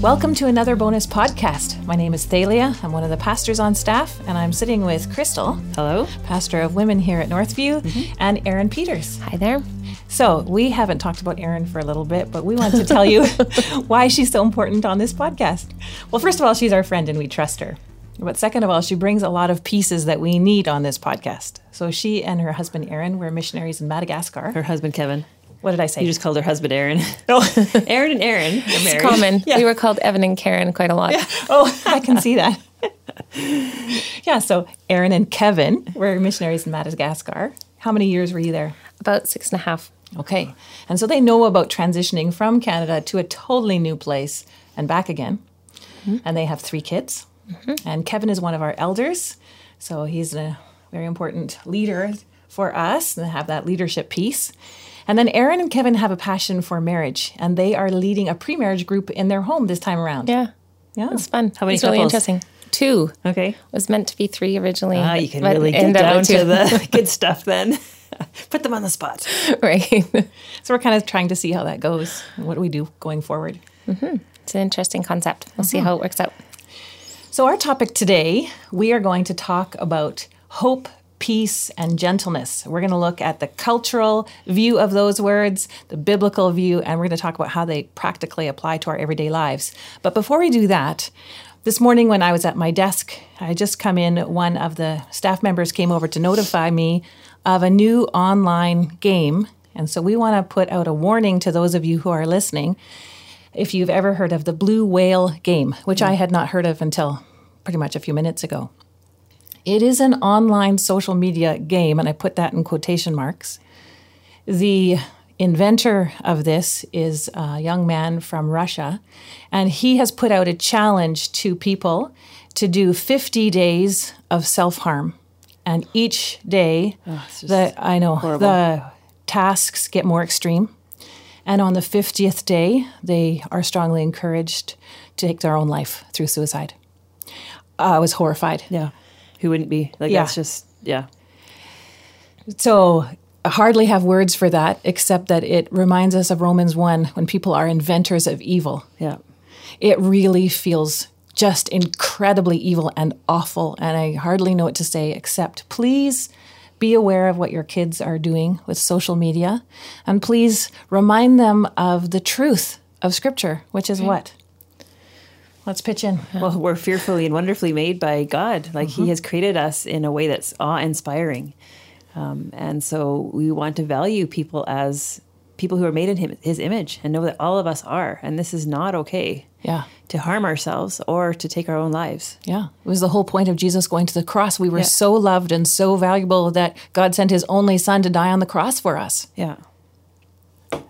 Welcome to another bonus podcast. My name is Thalia. I'm one of the pastors on staff, and I'm sitting with Crystal. Hello. Pastor of women here at Northview, and Aaron Peters. Hi there. So we haven't talked about Aaron for a little bit, but we want to tell you why she's so important on this podcast. Well, first of all, she's our friend and we trust her. But second of all, she brings a lot of pieces that we need on this podcast. So she and her husband, Aaron, were missionaries in Madagascar. Her husband, Kevin. What did I say? You just called her husband Aaron. Oh, Aaron and Aaron. It's common. Yeah. We were called Evan and Karen quite a lot. Yeah. Oh, I can see that. Yeah, so Aaron and Kevin were missionaries in Madagascar. How many years were you there? About 6.5. Okay. And so they know about transitioning from Canada to a totally new place and back again. Mm-hmm. And they have 3 kids. Mm-hmm. And Kevin is one of our elders. So he's a very important leader for us and have that leadership piece. And then Aaron and Kevin have a passion for marriage, and they are leading a pre-marriage group in their home this time around. Yeah, it's fun. How many couples? It's really interesting. 2. Okay, it was meant to be 3 originally. Ah, you can really get down to the good stuff then. Put them on the spot, right? So we're kind of trying to see how that goes, and what do we do going forward? Mm-hmm. It's an interesting concept. We'll see how it works out. So our topic today, we are going to talk about hope, peace, and gentleness. We're going to look at the cultural view of those words, the biblical view, and we're going to talk about how they practically apply to our everyday lives. But before we do that, this morning when I was at my desk, I just come in, one of the staff members came over to notify me of a new online game. And so we want to put out a warning to those of you who are listening, if you've ever heard of the Blue Whale game, which I had not heard of until pretty much a few minutes ago. It is an online social media game, and I put that in quotation marks. The inventor of this is a young man from Russia, and he has put out a challenge to people to do 50 days of self-harm. And each day, the tasks get more extreme. And on the 50th day, they are strongly encouraged to take their own life through suicide. I was horrified. Yeah. Who wouldn't be? That's just, So I hardly have words for that, except that it reminds us of Romans 1, when people are inventors of evil. Yeah. It really feels just incredibly evil and awful, and I hardly know what to say except please be aware of what your kids are doing with social media, and please remind them of the truth of Scripture, which is what? Let's pitch in. Well, we're fearfully and wonderfully made by God. He has created us in a way that's awe-inspiring. And so we want to value people as people who are made in His image, and know that all of us are. And this is not okay to harm ourselves or to take our own lives. Yeah. It was the whole point of Jesus going to the cross. We were so loved and so valuable that God sent His only Son to die on the cross for us. Yeah.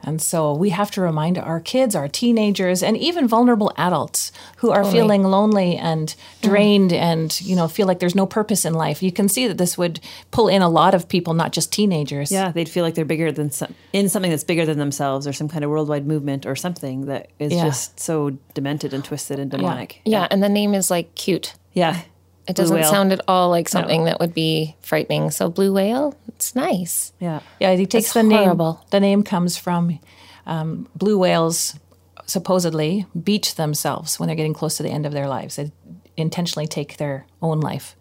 And so we have to remind our kids, our teenagers, and even vulnerable adults who are feeling lonely and drained and, feel like there's no purpose in life. You can see that this would pull in a lot of people, not just teenagers. Yeah, they'd feel like they're bigger than in something that's bigger than themselves, or some kind of worldwide movement or something that is just so demented and twisted and demonic. Yeah, and the name is cute. Yeah. It doesn't sound at all like something that would be frightening. So Blue Whale, it's nice. Yeah. Yeah, he takes the horrible name. The name comes from blue whales supposedly beach themselves when they're getting close to the end of their lives. They intentionally take their own life.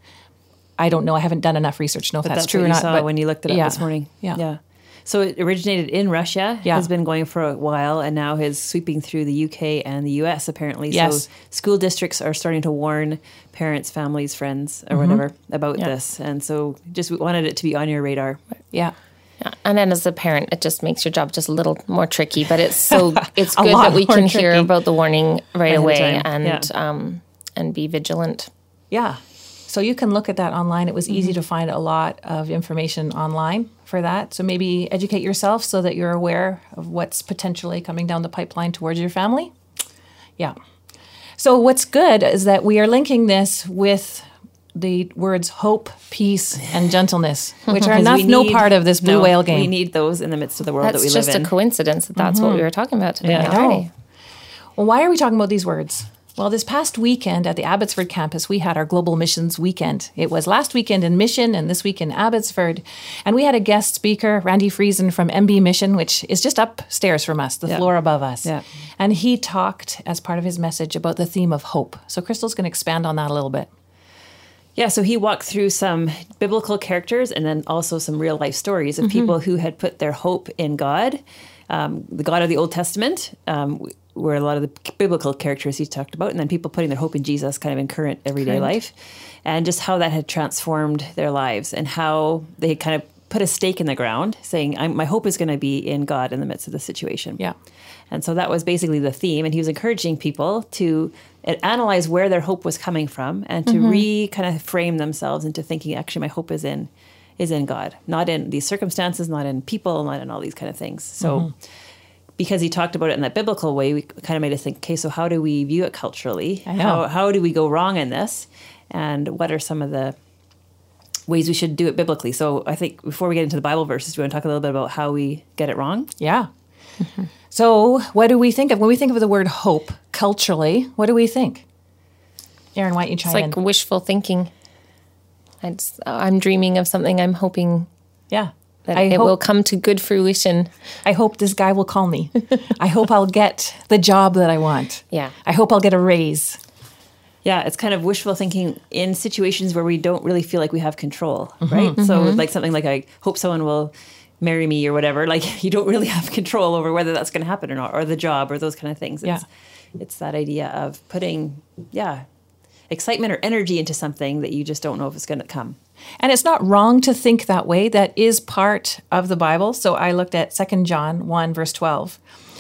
I don't know. I haven't done enough research to know if that's true or not. But when you looked it up this morning. Yeah. So it originated in Russia, has been going for a while, and now is sweeping through the UK and the US, apparently. Yes. So school districts are starting to warn parents, families, friends, or whatever about this. And so just we wanted it to be on your radar. Yeah. And then as a parent, it just makes your job just a little more tricky, but it's good that we can hear about the warning right away and be vigilant. Yeah. So you can look at that online. It was easy to find a lot of information online for that. So maybe educate yourself so that you're aware of what's potentially coming down the pipeline towards your family. Yeah. So what's good is that we are linking this with the words hope, peace, and gentleness, which are no part of this Blue Whale game. We need those in the midst of the world that we live in. That's just a coincidence that that's what we were talking about today. Yeah. Well, why are we talking about these words? Well, this past weekend at the Abbotsford campus, we had our Global Missions Weekend. It was last weekend in Mission and this week in Abbotsford. And we had a guest speaker, Randy Friesen from MB Mission, which is just upstairs from us, the floor above us. Yeah. And he talked as part of his message about the theme of hope. So Crystal's going to expand on that a little bit. Yeah, so he walked through some biblical characters and then also some real life stories of people who had put their hope in God, the God of the Old Testament, where a lot of the biblical characters he talked about, and then people putting their hope in Jesus kind of in current everyday life, and just how that had transformed their lives and how they had kind of put a stake in the ground saying, my hope is going to be in God in the midst of the situation. Yeah. And so that was basically the theme. And he was encouraging people to analyze where their hope was coming from and to kind of frame themselves into thinking, actually, my hope is in God, not in these circumstances, not in people, not in all these kind of things. So because he talked about it in that biblical way, we kind of made us think, okay, so how do we view it culturally? How do we go wrong in this? And what are some of the ways we should do it biblically? So I think before we get into the Bible verses, do you want to talk a little bit about how we get it wrong? Yeah. So what do we think of? When we think of the word hope culturally, what do we think? Aaron, why don't you chime in? It's like wishful thinking. I'm dreaming of something, I'm hoping that it will come to good fruition. I hope this guy will call me. I hope I'll get the job that I want. Yeah. I hope I'll get a raise. Yeah, it's kind of wishful thinking in situations where we don't really feel like we have control, right? So like something like, I hope someone will marry me or whatever, like you don't really have control over whether that's going to happen or not, or the job or those kind of things. It's that idea of putting, excitement or energy into something that you just don't know if it's going to come. And it's not wrong to think that way. That is part of the Bible. So I looked at 2 John 1, verse 12.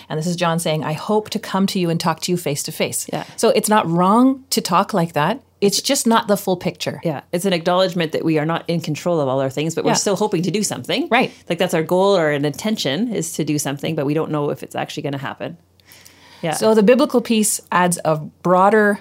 And this is John saying, I hope to come to you and talk to you face to face. So it's not wrong to talk like that. It's just not the full picture. Yeah. It's an acknowledgement that we are not in control of all our things, but we're still hoping to do something. Right. Like that's our goal or an intention is to do something, but we don't know if it's actually going to happen. Yeah. So the biblical piece adds a broader,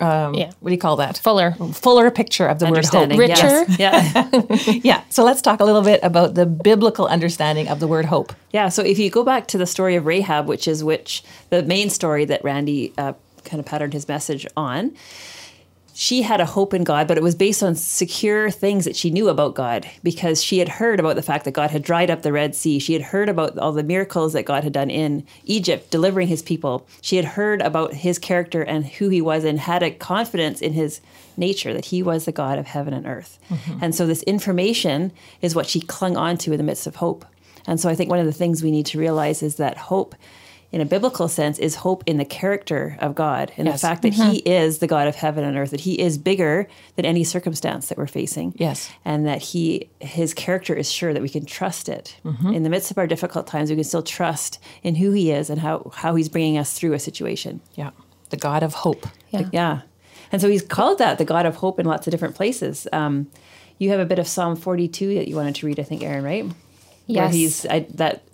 what do you call that? Fuller picture of the word hope. Richer. Yes. So let's talk a little bit about the biblical understanding of the word hope. Yeah. So if you go back to the story of Rahab, which the main story that Randy kind of patterned his message on, she had a hope in God, but it was based on secure things that she knew about God, because she had heard about the fact that God had dried up the Red Sea. She had heard about all the miracles that God had done in Egypt, delivering his people. She had heard about his character and who he was, and had a confidence in his nature that he was the God of heaven and earth. And so this information is what she clung on to in the midst of hope. And so I think one of the things we need to realize is that hope in a biblical sense is hope in the character of God and the fact that he is the God of heaven and earth, that he is bigger than any circumstance that we're facing. Yes. And that his character is sure, that we can trust it. In the midst of our difficult times, we can still trust in who he is and how he's bringing us through a situation. Yeah. The God of hope. Yeah. And so he's called that the God of hope in lots of different places. You have a bit of Psalm 42 that you wanted to read, I think, Aaron, right? Yes. Where that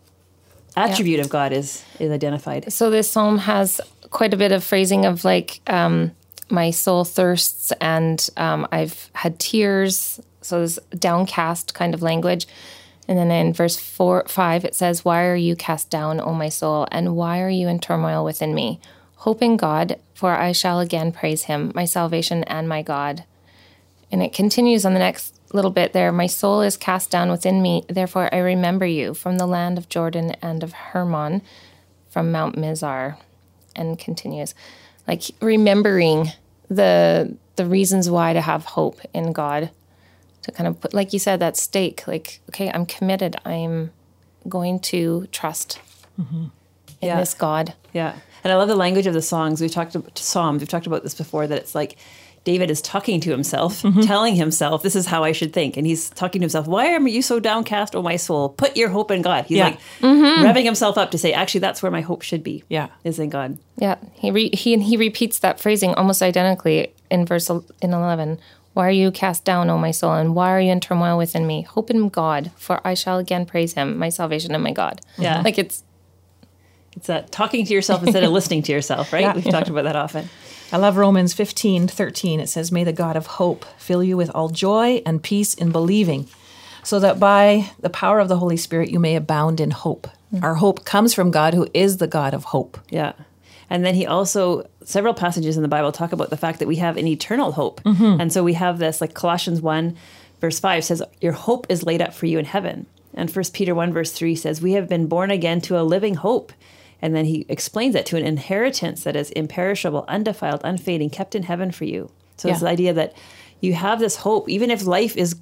attribute of God is identified. So this psalm has quite a bit of phrasing of like, my soul thirsts and I've had tears. So this downcast kind of language. And then in verse 5, it says, why are you cast down, O my soul? And why are you in turmoil within me? Hope in God, for I shall again praise him, my salvation and my God. And it continues on the next little bit there. My soul is cast down within me, therefore I remember you from the land of Jordan and of Hermon, from Mount Mizar, and continues like remembering the reasons why to have hope in God, to kind of put, like you said, that stake, like, okay, I'm committed, I'm going to trust in this God. Yeah. And I love the language of the songs. We've talked about this before, that it's like David is talking to himself, telling himself, this is how I should think. And he's talking to himself, why are you so downcast, O my soul? Put your hope in God. He's like revving himself up to say, actually, that's where my hope should be, is in God. Yeah, he repeats that phrasing almost identically in verse 11. Why are you cast down, O my soul, and why are you in turmoil within me? Hope in God, for I shall again praise him, my salvation and my God. Yeah, like it's talking to yourself instead of listening to yourself, right? Yeah. We've talked about that often. I love Romans 15:13. It says, may the God of hope fill you with all joy and peace in believing, so that by the power of the Holy Spirit you may abound in hope. Our hope comes from God, who is the God of hope. Yeah. And then he also, several passages in the Bible talk about the fact that we have an eternal hope. Mm-hmm. And so we have this, like Colossians 1, verse 5 says, your hope is laid up for you in heaven. And 1 Peter 1, verse 3 says, we have been born again to a living hope. And then he explains that to an inheritance that is imperishable, undefiled, unfading, kept in heaven for you. So it's the idea that you have this hope, even if life is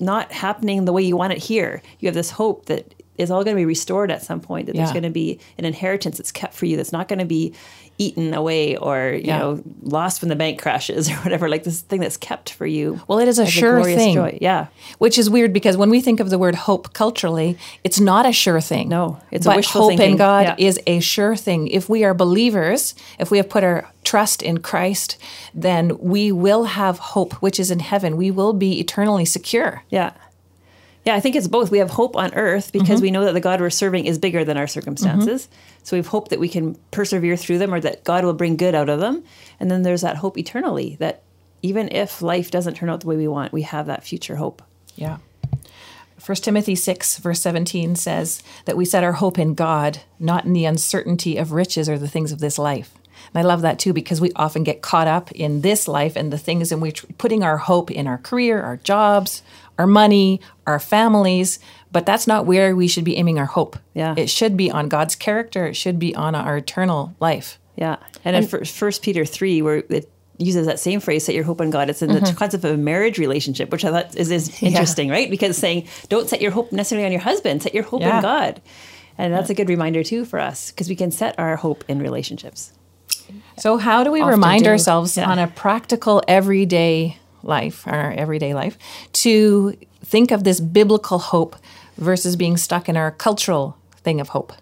not happening the way you want it here, you have this hope that is all going to be restored at some point, that there's going to be an inheritance that's kept for you, that's not going to be eaten away or, you know, lost when the bank crashes or whatever, like this thing that's kept for you. Well, it is a sure thing. Joy. Yeah. Which is weird because when we think of the word hope culturally, it's not a sure thing. No, it's a wishful thinking. But hope in God is a sure thing. If we are believers, if we have put our trust in Christ, then we will have hope, which is in heaven. We will be eternally secure. Yeah. Yeah, I think it's both. We have hope on earth because we know that the God we're serving is bigger than our circumstances. So we have hope that we can persevere through them or that God will bring good out of them. And then there's that hope eternally, that even if life doesn't turn out the way we want, we have that future hope. Yeah. 1 Timothy 6, verse 17 says that we set our hope in God, not in the uncertainty of riches or the things of this life. And I love that too, because we often get caught up in this life and the things in which putting our hope in our career, our jobs, our money, our families, but that's not where we should be aiming our hope. Yeah. It should be on God's character. It should be on our eternal life. Yeah. And in 1 Peter 3, where it uses that same phrase, set your hope on God, it's in the concept of a marriage relationship, which I thought is interesting, right? Because it's saying, don't set your hope necessarily on your husband, set your hope in God. And that's a good reminder too for us, because we can set our hope in relationships. So how do we remind ourselves on a practical everyday life, our everyday life, to think of this biblical hope versus being stuck in our cultural thing of hope?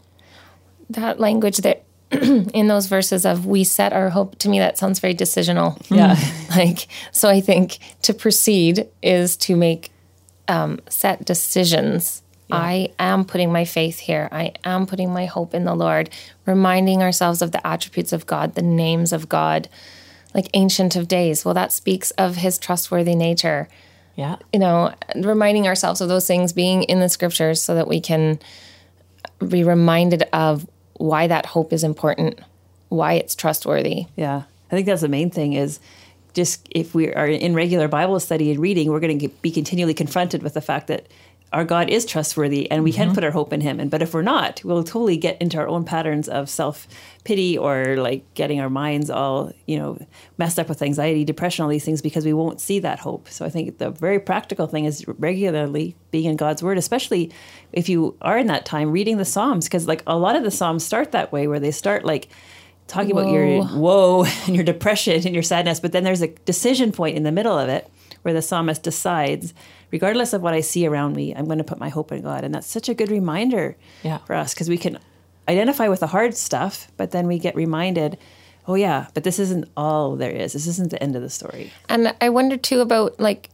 That language that in those verses of we set our hope, to me that sounds very decisional. Yeah. Like, so I think to proceed is to make set decisions. Yeah. I am putting my faith here. I am putting my hope in the Lord, reminding ourselves of the attributes of God, the names of God, like Ancient of Days. Well, that speaks of his trustworthy nature. Yeah. You know, reminding ourselves of those things being in the scriptures so that we can be reminded of why that hope is important, why it's trustworthy. Yeah. I think that's the main thing is just if we are in regular Bible study and reading, we're going to be continually confronted with the fact that our God is trustworthy and we can put our hope in him. But if we're not, we'll totally get into our own patterns of self-pity or like getting our minds all, you know, messed up with anxiety, depression, all these things because we won't see that hope. So I think the very practical thing is regularly being in God's word, especially if you are in that time reading the Psalms, because like a lot of the Psalms start that way where they start like talking about your woe and your depression and your sadness. But then there's a decision point in the middle of it where the psalmist decides, regardless of what I see around me, I'm going to put my hope in God. And that's such a good reminder for us because we can identify with the hard stuff, but then we get reminded, oh yeah, but this isn't all there is. This isn't the end of the story. And I wonder too about like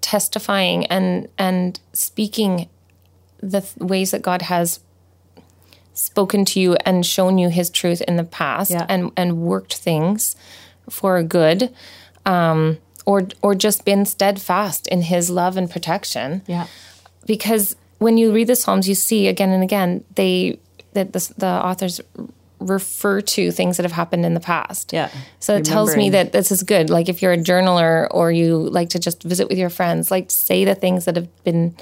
testifying and speaking the ways that God has spoken to you and shown you his truth in the past and worked things for good. Or just been steadfast in his love and protection. Yeah. Because when you read the Psalms, you see again and again that the authors refer to things that have happened in the past. Yeah. So it tells me that this is good. Like if you're a journaler or you like to just visit with your friends, like say the things that have been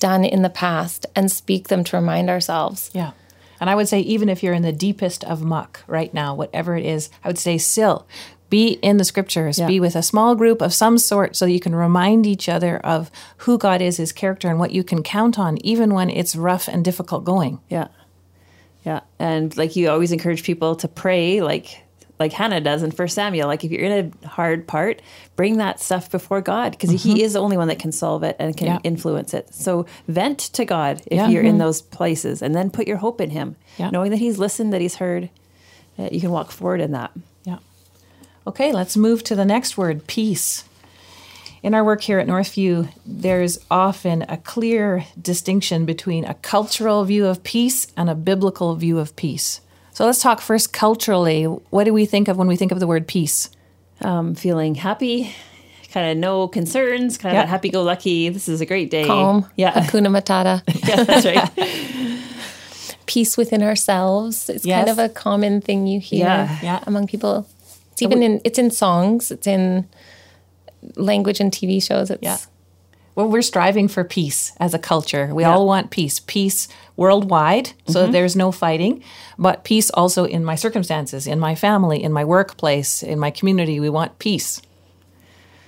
done in the past and speak them to remind ourselves. Yeah. And I would say even if you're in the deepest of muck right now, whatever it is, I would say still be in the scriptures, be with a small group of some sort so that you can remind each other of who God is, his character, and what you can count on, even when it's rough and difficult going. Yeah. Yeah. And like you always encourage people to pray like Hannah does in 1 Samuel. Like if you're in a hard part, bring that stuff before God because he is the only one that can solve it and can influence it. So vent to God if you're in those places and then put your hope in him, knowing that he's listened, that he's heard, that you can walk forward in that. Yeah. Okay, let's move to the next word, peace. In our work here at Northview, there's often a clear distinction between a cultural view of peace and a biblical view of peace. So let's talk first culturally. What do we think of when we think of the word peace? Feeling happy, kind of no concerns, kind of that happy-go-lucky, this is a great day. Calm, Hakuna Matata. Yeah, that's right. peace within ourselves. It's kind of a common thing you hear among people. It's even it's in songs, it's in language and TV shows. It's Well, we're striving for peace as a culture. We all want peace. Peace worldwide, so there's no fighting, but peace also in my circumstances, in my family, in my workplace, in my community. We want peace.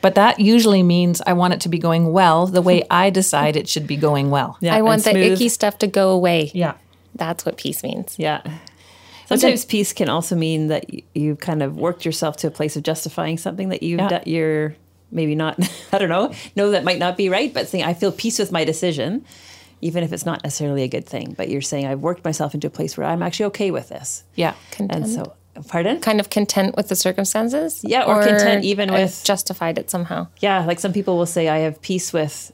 But that usually means I want it to be going well the way I decide it should be going well. Yeah, I want the icky stuff to go away. Yeah. That's what peace means. Yeah. Sometimes peace can also mean that you've kind of worked yourself to a place of justifying something that you've done, you're maybe not, I don't know that might not be right, but saying I feel peace with my decision, even if it's not necessarily a good thing. But you're saying I've worked myself into a place where I'm actually okay with this. Yeah. Content. And so, pardon? Kind of content with the circumstances? Yeah, or content even with... justified it somehow. Yeah, like some people will say, I have peace with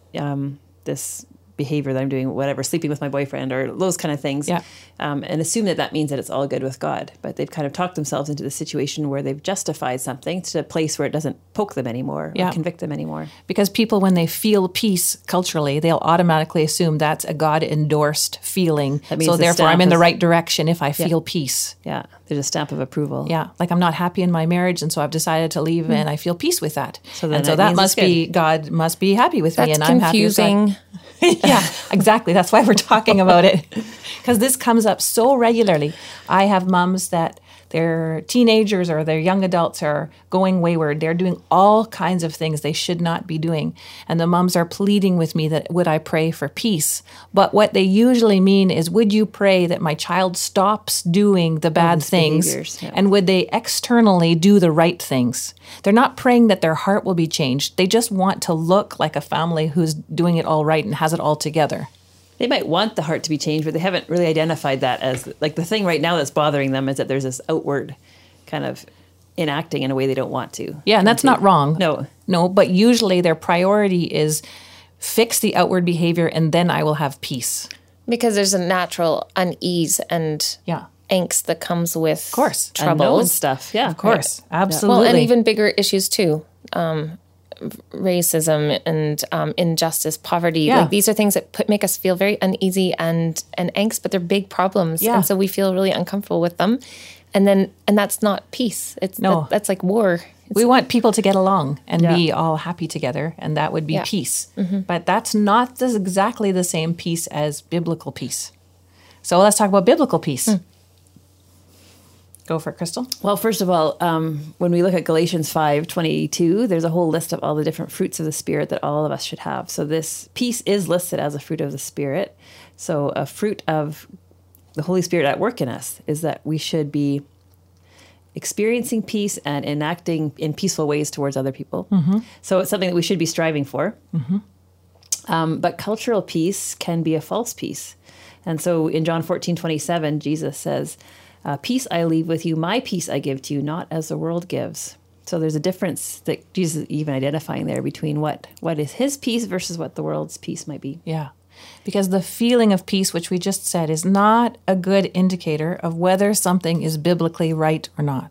this behavior that I'm doing, whatever, sleeping with my boyfriend or those kind of things, and assume that that means that it's all good with God. But they've kind of talked themselves into the situation where they've justified something to a place where it doesn't poke them anymore or convict them anymore. Because people, when they feel peace culturally, they'll automatically assume that's a God-endorsed feeling. So therefore, I'm in the right direction if I feel peace. Yeah, there's a stamp of approval. Yeah, like I'm not happy in my marriage, and so I've decided to leave, and I feel peace with that. So that must be, God must be happy with me, and I'm happy with God. Yeah, exactly. That's why we're talking about it, because this comes up so regularly. I have moms that their teenagers or their young adults are going wayward. They're doing all kinds of things they should not be doing. And the moms are pleading with me that would I pray for peace? But what they usually mean is, would you pray that my child stops doing the bad things? Yeah. And would they externally do the right things? They're not praying that their heart will be changed. They just want to look like a family who's doing it all right and has it all together. They might want the heart to be changed, but they haven't really identified that as, like, the thing right now that's bothering them is that there's this outward kind of enacting in a way they don't want to. Yeah, and that's not wrong. No, but usually their priority is fix the outward behavior and then I will have peace. Because there's a natural unease and angst that comes with trouble and stuff. Yeah, of course. Right. Absolutely. Well, and even bigger issues too. Racism and injustice, poverty. Like, these are things that make us feel very uneasy and angst, but they're big problems. Yeah. And so we feel really uncomfortable with them. And that's not peace. That's like war. We want people to get along and be all happy together, and that would be peace. Mm-hmm. But that's not exactly the same peace as biblical peace. So let's talk about biblical peace. Mm. Go for it, Crystal. Well, first of all, when we look at Galatians 5:22, there's a whole list of all the different fruits of the Spirit that all of us should have. So this peace is listed as a fruit of the Spirit. So a fruit of the Holy Spirit at work in us is that we should be experiencing peace and enacting in peaceful ways towards other people. Mm-hmm. So it's something that we should be striving for. Mm-hmm. But cultural peace can be a false peace. And so in John 14:27, Jesus says, peace I leave with you, my peace I give to you, not as the world gives. So there's a difference that Jesus is even identifying there between what is his peace versus what the world's peace might be. Yeah, because the feeling of peace, which we just said, is not a good indicator of whether something is biblically right or not.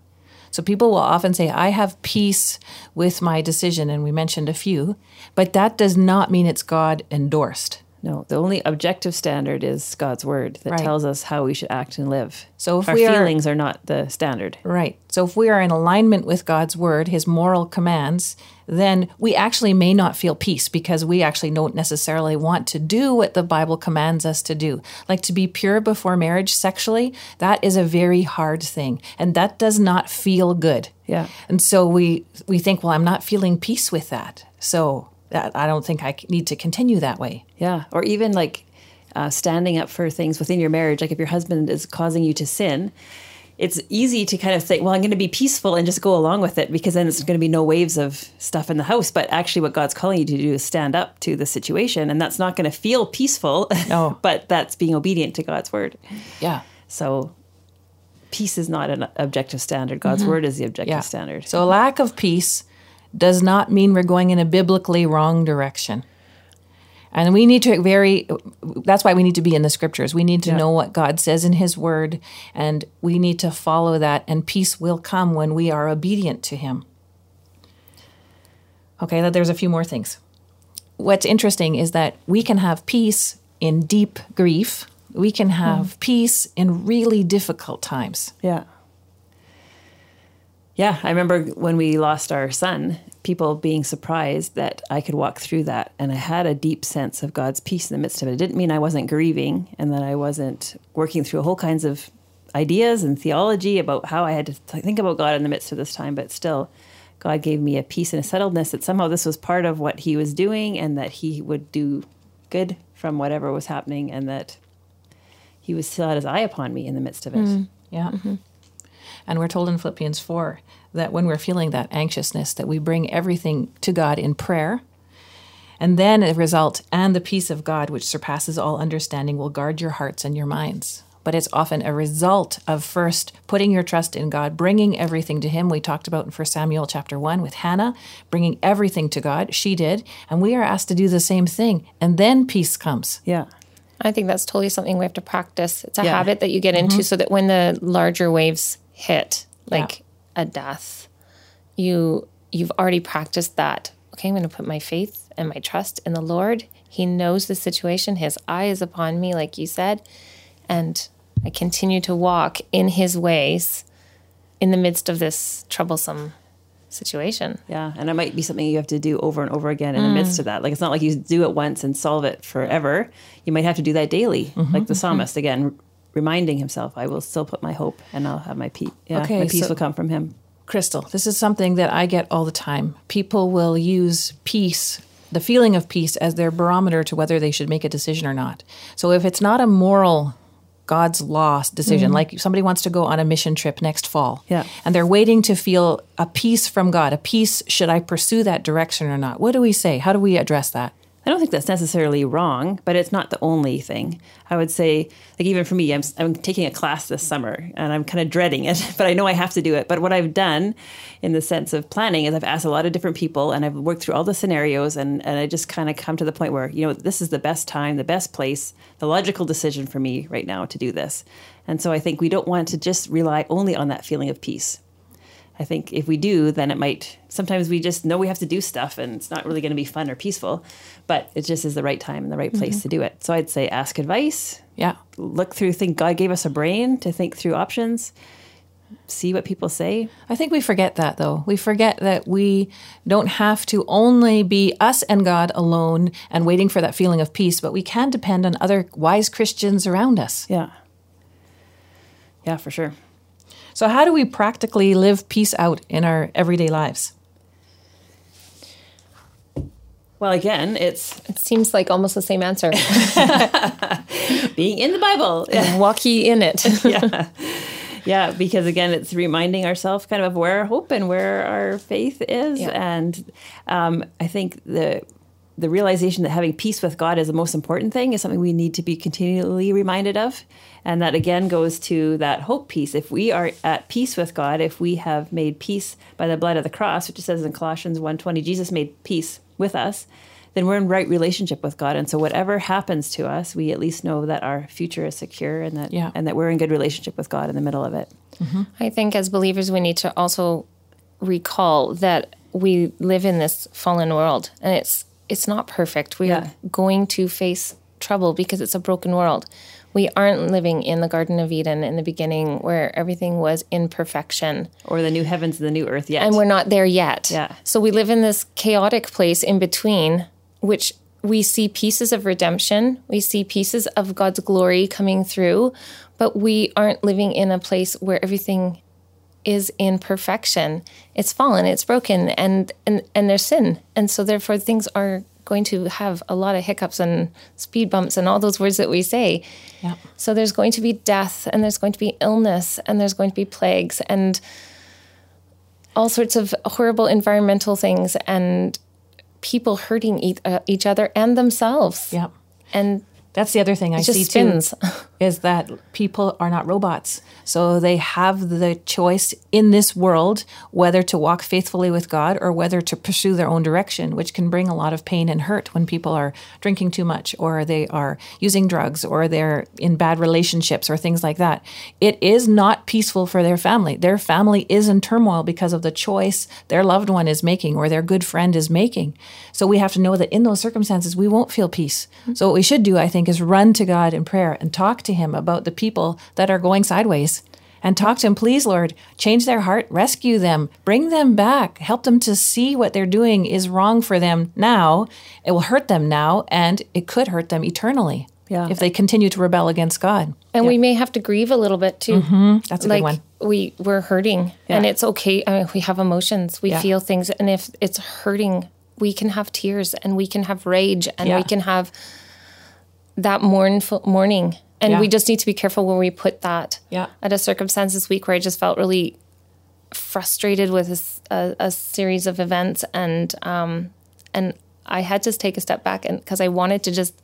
So people will often say, I have peace with my decision, and we mentioned a few, but that does not mean it's God endorsed. No, the only objective standard is God's word that tells us how we should act and live. So if our feelings are not the standard. Right. So if we are in alignment with God's word, his moral commands, then we actually may not feel peace because we actually don't necessarily want to do what the Bible commands us to do. Like to be pure before marriage sexually, that is a very hard thing. And that does not feel good. Yeah. And so we think, well, I'm not feeling peace with that. So... I don't think I need to continue that way. Yeah, or even like standing up for things within your marriage. Like if your husband is causing you to sin, it's easy to kind of say, well, I'm going to be peaceful and just go along with it because then it's going to be no waves of stuff in the house. But actually what God's calling you to do is stand up to the situation, and that's not going to feel peaceful, but that's being obedient to God's word. Yeah. So... peace is not an objective standard. God's word is the objective standard. So a lack of peace... does not mean we're going in a biblically wrong direction. And we need to that's why we need to be in the scriptures. We need to know what God says in his word, and we need to follow that, and peace will come when we are obedient to him. Okay, there's a few more things. What's interesting is that we can have peace in deep grief, We can have peace in really difficult times. Yeah. Yeah, I remember when we lost our son, people being surprised that I could walk through that. And I had a deep sense of God's peace in the midst of it. It didn't mean I wasn't grieving and that I wasn't working through whole kinds of ideas and theology about how I had to think about God in the midst of this time. But still, God gave me a peace and a settledness that somehow this was part of what he was doing and that he would do good from whatever was happening and that he was still had his eye upon me in the midst of it. Mm, yeah. Mm-hmm. And we're told in Philippians 4 that when we're feeling that anxiousness, that we bring everything to God in prayer. And then a result, and the peace of God, which surpasses all understanding, will guard your hearts and your minds. But it's often a result of first putting your trust in God, bringing everything to him. We talked about in 1 Samuel chapter 1 with Hannah, bringing everything to God. She did. And we are asked to do the same thing. And then peace comes. Yeah. I think that's totally something we have to practice. It's a habit that you get into so that when the larger waves hit, like a death, you've already practiced that. Okay, I'm going to put my faith and my trust in the Lord. He knows the situation. His eye is upon me, like you said. And I continue to walk in his ways in the midst of this troublesome situation. Yeah, and it might be something you have to do over and over again in the midst of that. Like, it's not like you do it once and solve it forever. You might have to do that daily, like the psalmist, again, reminding himself, I will still put my hope and I'll have my peace. Yeah, okay, my peace will come from him. Crystal, this is something that I get all the time. People will use peace, the feeling of peace, as their barometer to whether they should make a decision or not. So if it's not a moral, God's law decision, like somebody wants to go on a mission trip next fall, and they're waiting to feel a peace from God, a peace, should I pursue that direction or not? What do we say? How do we address that? I don't think that's necessarily wrong, but it's not the only thing. I would say, like, even for me, I'm taking a class this summer, and I'm kind of dreading it, but I know I have to do it. But what I've done in the sense of planning is I've asked a lot of different people, and I've worked through all the scenarios, and I just kind of come to the point where, you know, this is the best time, the best place, the logical decision for me right now to do this. And so I think we don't want to just rely only on that feeling of peace. I think if we do, then it might, sometimes we just know we have to do stuff and it's not really going to be fun or peaceful, but it just is the right time and the right place to do it. So I'd say ask advice. Yeah. Look through, think God gave us a brain to think through options, see what people say. I think we forget that though. We forget that we don't have to only be us and God alone and waiting for that feeling of peace, but we can depend on other wise Christians around us. Yeah. Yeah, for sure. So how do we practically live peace out in our everyday lives? Well, again, it seems like almost the same answer. Being in the Bible. And walk ye in it. Yeah, because again, it's reminding ourselves kind of where our hope and where our faith is. Yeah. And I think the realization that having peace with God is the most important thing is something we need to be continually reminded of. And that again goes to that hope piece. If we are at peace with God, if we have made peace by the blood of the cross, which it says in Colossians 1:20, Jesus made peace with us, then we're in right relationship with God. And so whatever happens to us, we at least know that our future is secure and that and that we're in good relationship with God in the middle of it. Mm-hmm. I think as believers, we need to also recall that we live in this fallen world and it's not perfect. We are going to face trouble because it's a broken world. We aren't living in the Garden of Eden in the beginning where everything was in perfection. Or the new heavens and the new earth yet. And we're not there yet. Yeah. So we live in this chaotic place in between, which we see pieces of redemption. We see pieces of God's glory coming through, but we aren't living in a place where everything is in perfection. It's fallen, it's broken, and there's sin. And so therefore things are going to have a lot of hiccups and speed bumps and all those words that we say. Yeah. So there's going to be death and there's going to be illness and there's going to be plagues and all sorts of horrible environmental things and people hurting each other and themselves. Yeah. And that's the other thing I see too. It just spins. is that people are not robots. So they have the choice in this world whether to walk faithfully with God or whether to pursue their own direction, which can bring a lot of pain and hurt when people are drinking too much or they are using drugs or they're in bad relationships or things like that. It is not peaceful for their family. Their family is in turmoil because of the choice their loved one is making or their good friend is making. So we have to know that in those circumstances, we won't feel peace. So what we should do, I think, is run to God in prayer and talk to him about the people that are going sideways and talk to him, please, Lord, change their heart, rescue them, bring them back, help them to see what they're doing is wrong for them now. It will hurt them now, and it could hurt them eternally if they continue to rebel against God. And we may have to grieve a little bit too. Mm-hmm. That's a good one. We're hurting and it's okay. I mean, we have emotions, we feel things, and if it's hurting, we can have tears and we can have rage and we can have that mourning. And we just need to be careful where we put that. Yeah. At a circumstance this week where I just felt really frustrated with a series of events, and I had to take a step back, and because I wanted to just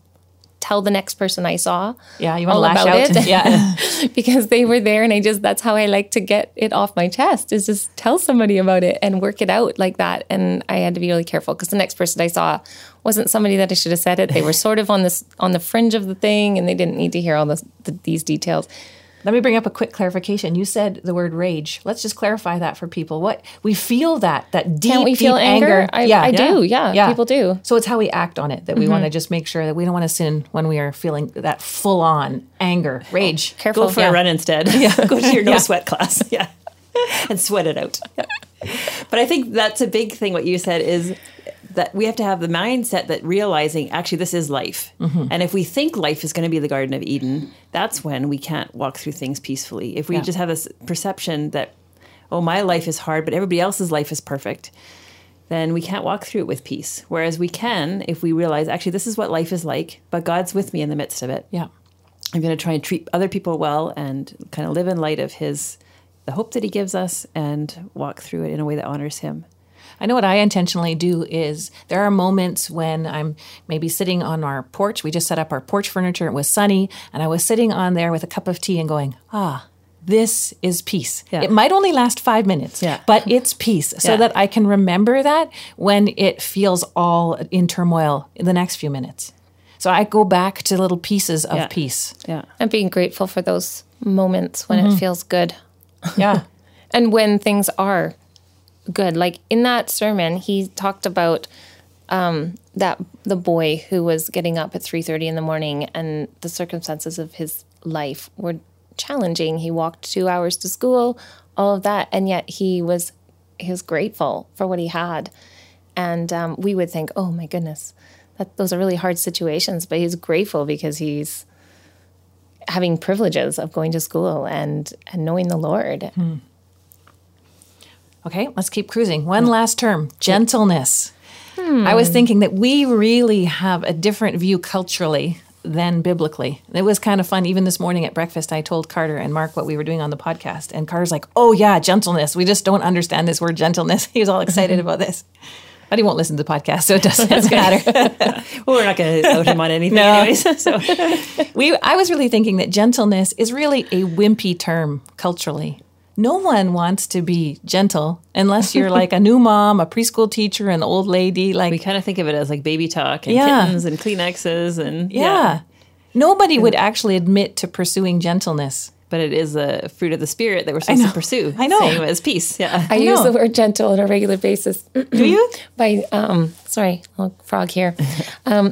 tell the next person I saw, you want to lash out, because they were there, and that's how I like to get it off my chest, is just tell somebody about it and work it out like that. And I had to be really careful because the next person I saw wasn't somebody that I should have said it. They were sort of on the fringe of the thing, and they didn't need to hear all these details. Let me bring up a quick clarification. You said the word rage. Let's just clarify that for people. What we feel that deep, can't we feel deep anger? I do. People do. So it's how we act on it that we want to just make sure that we don't want to sin when we are feeling that full-on anger, rage. Oh, careful. Go for a run instead. Go to your no-sweat class. And sweat it out. But I think that's a big thing, what you said, is that we have to have the mindset that realizing, actually, this is life. Mm-hmm. And if we think life is going to be the Garden of Eden, that's when we can't walk through things peacefully. If we just have this perception that, oh, my life is hard, but everybody else's life is perfect, then we can't walk through it with peace. Whereas we can, if we realize, actually, this is what life is like, but God's with me in the midst of it. Yeah, I'm going to try and treat other people well and kind of live in light of the hope that he gives us and walk through it in a way that honors him. I know what I intentionally do is there are moments when I'm maybe sitting on our porch. We just set up our porch furniture. It was sunny, and I was sitting on there with a cup of tea and going, this is peace. Yeah. It might only last 5 minutes, but it's peace, so that I can remember that when it feels all in turmoil in the next few minutes. So I go back to little pieces of peace. Yeah, and being grateful for those moments when it feels good. Yeah. And when things are good. Like in that sermon, he talked about that the boy who was getting up at 3:30 in the morning, and the circumstances of his life were challenging. He walked 2 hours to school, all of that. And yet he was grateful for what he had. And we would think, oh my goodness, those are really hard situations. But he's grateful because he's having privileges of going to school and knowing the Lord. Mm. Okay, let's keep cruising. One last term, gentleness. I was thinking that we really have a different view culturally than biblically. It was kind of fun. Even this morning at breakfast, I told Carter and Mark what we were doing on the podcast. And Carter's like, oh yeah, gentleness. We just don't understand this word gentleness. He was all excited about this. But he won't listen to the podcast, so it doesn't matter. Well, we're not going to out him on anything anyways. So. I was really thinking that gentleness is really a wimpy term culturally. No one wants to be gentle unless you're like a new mom, a preschool teacher, an old lady. Like we kind of think of it as like baby talk and kittens and Kleenexes. And, nobody would actually admit to pursuing gentleness. But it is a fruit of the Spirit that we're supposed to pursue. I know. Same as peace. Yeah. I use the word gentle on a regular basis. Do you? By sorry, little frog here.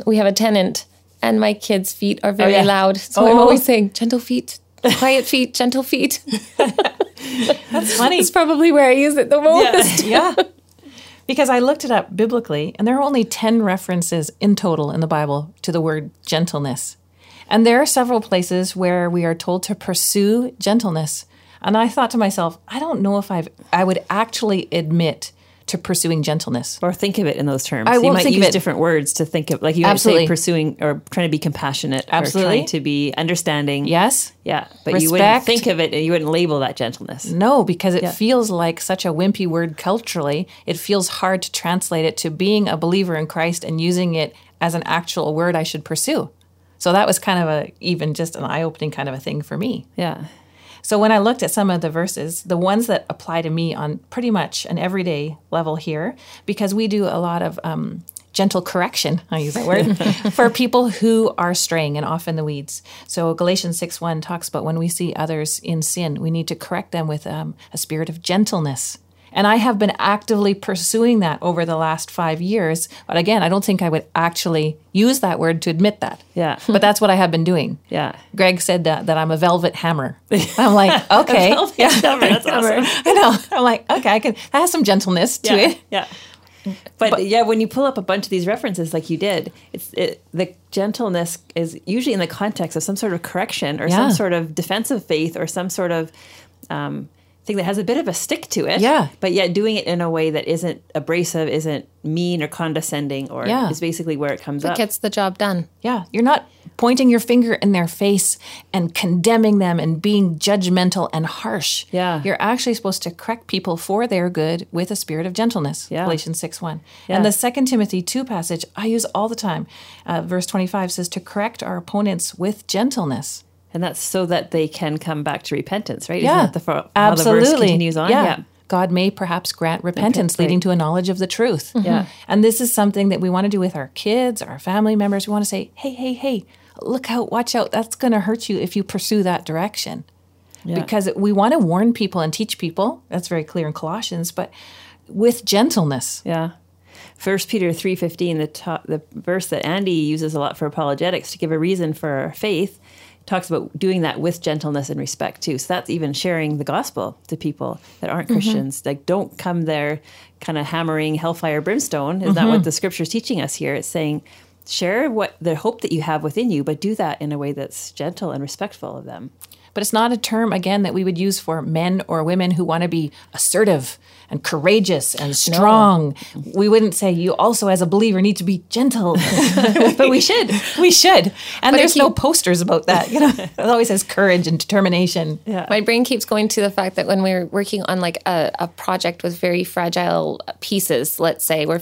We have a tenant, and my kids' feet are very loud. So I'm always saying, gentle feet, quiet feet, gentle feet. That's funny. It's probably where I use it the most. Yeah. Because I looked it up biblically, and there are only 10 references in total in the Bible to the word gentleness. And there are several places where we are told to pursue gentleness. And I thought to myself, I don't know if I would actually admit to pursuing gentleness. Or think of it in those terms. You might use different words to think of, like you might say pursuing or trying to be compassionate. Absolutely. Or trying to be understanding. Yes. Yeah. But respect. You wouldn't think of it, and you wouldn't label that gentleness. No, because it feels like such a wimpy word culturally. It feels hard to translate it to being a believer in Christ and using it as an actual word I should pursue. So that was kind of even just an eye-opening kind of a thing for me. Yeah. So when I looked at some of the verses, the ones that apply to me on pretty much an everyday level here, because we do a lot of gentle correction, I use that word, for people who are straying and off in the weeds. So Galatians 6:1 talks about when we see others in sin, we need to correct them with a spirit of gentleness. And I have been actively pursuing that over the last 5 years. But again, I don't think I would actually use that word to admit that. Yeah. But that's what I have been doing. Yeah. Greg said that I'm a velvet hammer. I'm like, okay. Velvet hammer, that's awesome. I know. I'm like, okay, that has some gentleness to it. Yeah. But when you pull up a bunch of these references like you did, the gentleness is usually in the context of some sort of correction or some sort of defensive faith or some sort of thing that has a bit of a stick to it. Yeah. But yet doing it in a way that isn't abrasive, isn't mean or condescending, or is basically where it comes up. It gets the job done. Yeah. You're not pointing your finger in their face and condemning them and being judgmental and harsh. Yeah. You're actually supposed to correct people for their good with a spirit of gentleness, Galatians 6:1. Yeah. And the 2 Timothy 2 passage I use all the time. Verse 25 says to correct our opponents with gentleness. And that's so that they can come back to repentance, right? Yeah, absolutely. The verse continues on. Yeah. God may perhaps grant repentance, leading to a knowledge of the truth. Mm-hmm. Yeah. And this is something that we want to do with our kids, our family members. We want to say, hey, look out, watch out. That's going to hurt you if you pursue that direction. Yeah. Because we want to warn people and teach people. That's very clear in Colossians, but with gentleness. Yeah. 1 Peter 3:15, the verse that Andy uses a lot for apologetics to give a reason for our faith, talks about doing that with gentleness and respect too. So that's even sharing the gospel to people that aren't Christians. Like, don't come there kind of hammering hellfire brimstone. Is that what the scripture's teaching us here? It's saying, share what the hope that you have within you, but do that in a way that's gentle and respectful of them. But it's not a term, again, that we would use for men or women who want to be assertive and courageous and strong. No. We wouldn't say you also as a believer need to be gentle. But we should. We should. And there's no posters about that. You know, it always says courage and determination. Yeah. My brain keeps going to the fact that when we're working on like a project with very fragile pieces, let's say we're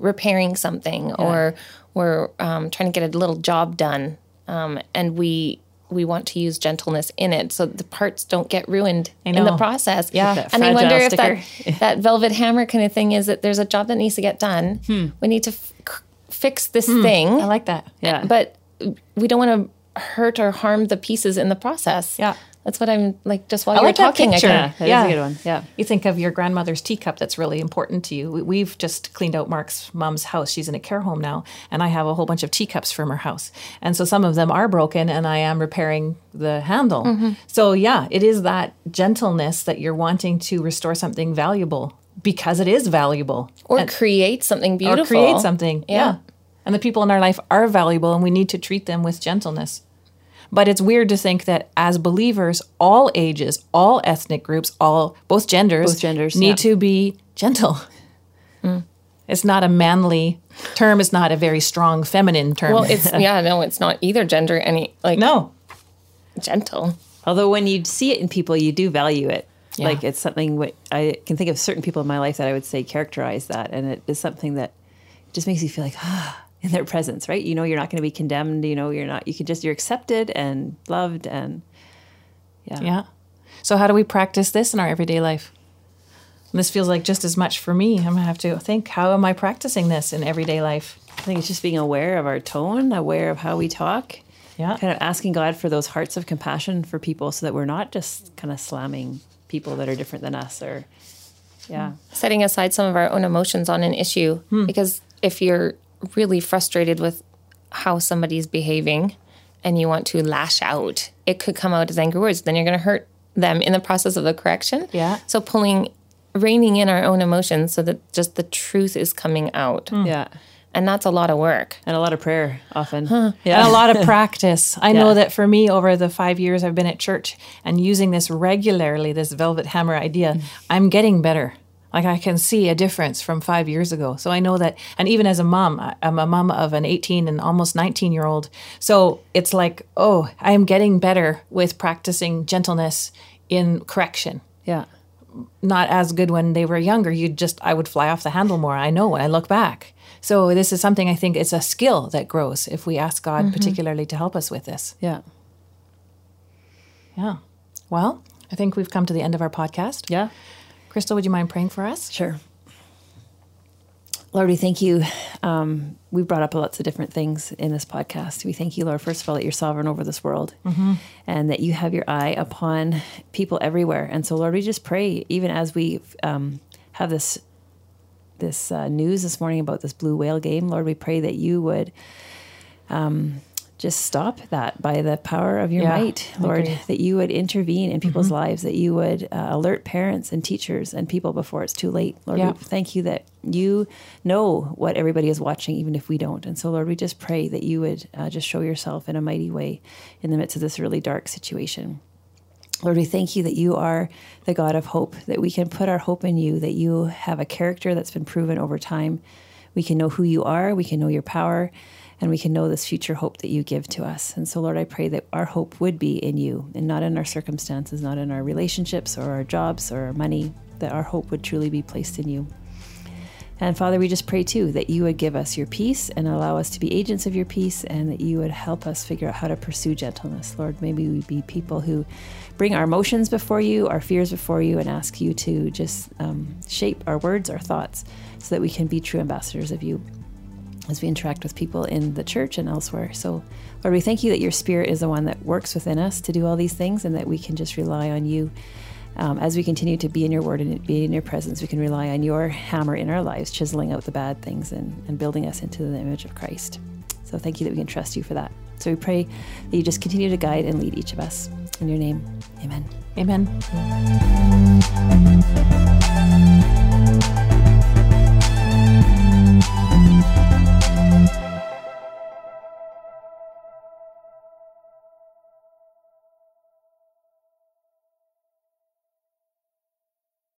repairing something or we're trying to get a little job done and we want to use gentleness in it so the parts don't get ruined in the process. Yeah. And I wonder if that velvet hammer kind of thing is that there's a job that needs to get done. We need to fix this thing. I like that. Yeah. But we don't want to hurt or harm the pieces in the process. Yeah. That's what I'm like, just while you're talking. That is a good one. Yeah. You think of your grandmother's teacup that's really important to you. We've just cleaned out Mark's mom's house. She's in a care home now, and I have a whole bunch of teacups from her house. And so some of them are broken, and I am repairing the handle. Mm-hmm. So, yeah, it is that gentleness that you're wanting to restore something valuable because it is valuable. Or create something beautiful. Or create something, yeah. And the people in our life are valuable, and we need to treat them with gentleness. But it's weird to think that as believers, all ages, all ethnic groups, both genders need to be gentle. Mm. It's not a manly term. It's not a very strong feminine term. Well, it's not either gender. Gentle. Although when you see it in people, you do value it. Yeah. Like it's something I can think of certain people in my life that I would say characterize that, and it is something that just makes you feel like in their presence, right? You know, you're not going to be condemned. You know, you're accepted and loved and So how do we practice this in our everyday life? And this feels like just as much for me. I'm going to have to think, how am I practicing this in everyday life? I think it's just being aware of our tone, aware of how we talk. Yeah. Kind of asking God for those hearts of compassion for people so that we're not just kind of slamming people that are different than us or, setting aside some of our own emotions on an issue because if you're really frustrated with how somebody's behaving and you want to lash out, it could come out as angry words. Then you're going to hurt them in the process of the correction. Yeah. So reining in our own emotions so that just the truth is coming out. Mm. Yeah. And that's a lot of work. And a lot of prayer often. Huh. Yeah. And a lot of practice. I know that for me, over the 5 years I've been at church and using this regularly, this velvet hammer idea, I'm getting better. Like I can see a difference from 5 years ago. So I know that, and even as a mom, I'm a mom of an 18 and almost 19-year-old. So it's like, I am getting better with practicing gentleness in correction. Yeah. not as good when they were younger. I would fly off the handle more. I know when I look back. So this is something, I think it's a skill that grows if we ask God particularly to help us with this. Yeah. Yeah. Well, I think we've come to the end of our podcast. Yeah. Crystal, would you mind praying for us? Sure. Lord, we thank you. We've brought up lots of different things in this podcast. We thank you, Lord, first of all, that you're sovereign over this world and that you have your eye upon people everywhere. And so, Lord, we just pray, even as we have this news this morning about this blue whale game, Lord, we pray that you would just stop that by the power of your might, Lord, that you would intervene in people's lives, that you would alert parents and teachers and people before it's too late. Lord, we thank you that you know what everybody is watching, even if we don't. And so, Lord, we just pray that you would just show yourself in a mighty way in the midst of this really dark situation. Lord, we thank you that you are the God of hope, that we can put our hope in you, that you have a character that's been proven over time. We can know who you are, we can know your power, and we can know this future hope that you give to us. And so, Lord, I pray that our hope would be in you and not in our circumstances, not in our relationships or our jobs or our money, that our hope would truly be placed in you. And Father, we just pray too that you would give us your peace and allow us to be agents of your peace, and that you would help us figure out how to pursue gentleness. Lord, maybe we be people who bring our emotions before you, our fears before you, and ask you to just shape our words, our thoughts, so that we can be true ambassadors of you as we interact with people in the church and elsewhere. So, Lord, we thank you that your Spirit is the one that works within us to do all these things, and that we can just rely on you. As we continue to be in your word and be in your presence, we can rely on your hammer in our lives, chiseling out the bad things and building us into the image of Christ. So thank you that we can trust you for that. So we pray that you just continue to guide and lead each of us. In your name, amen. Amen.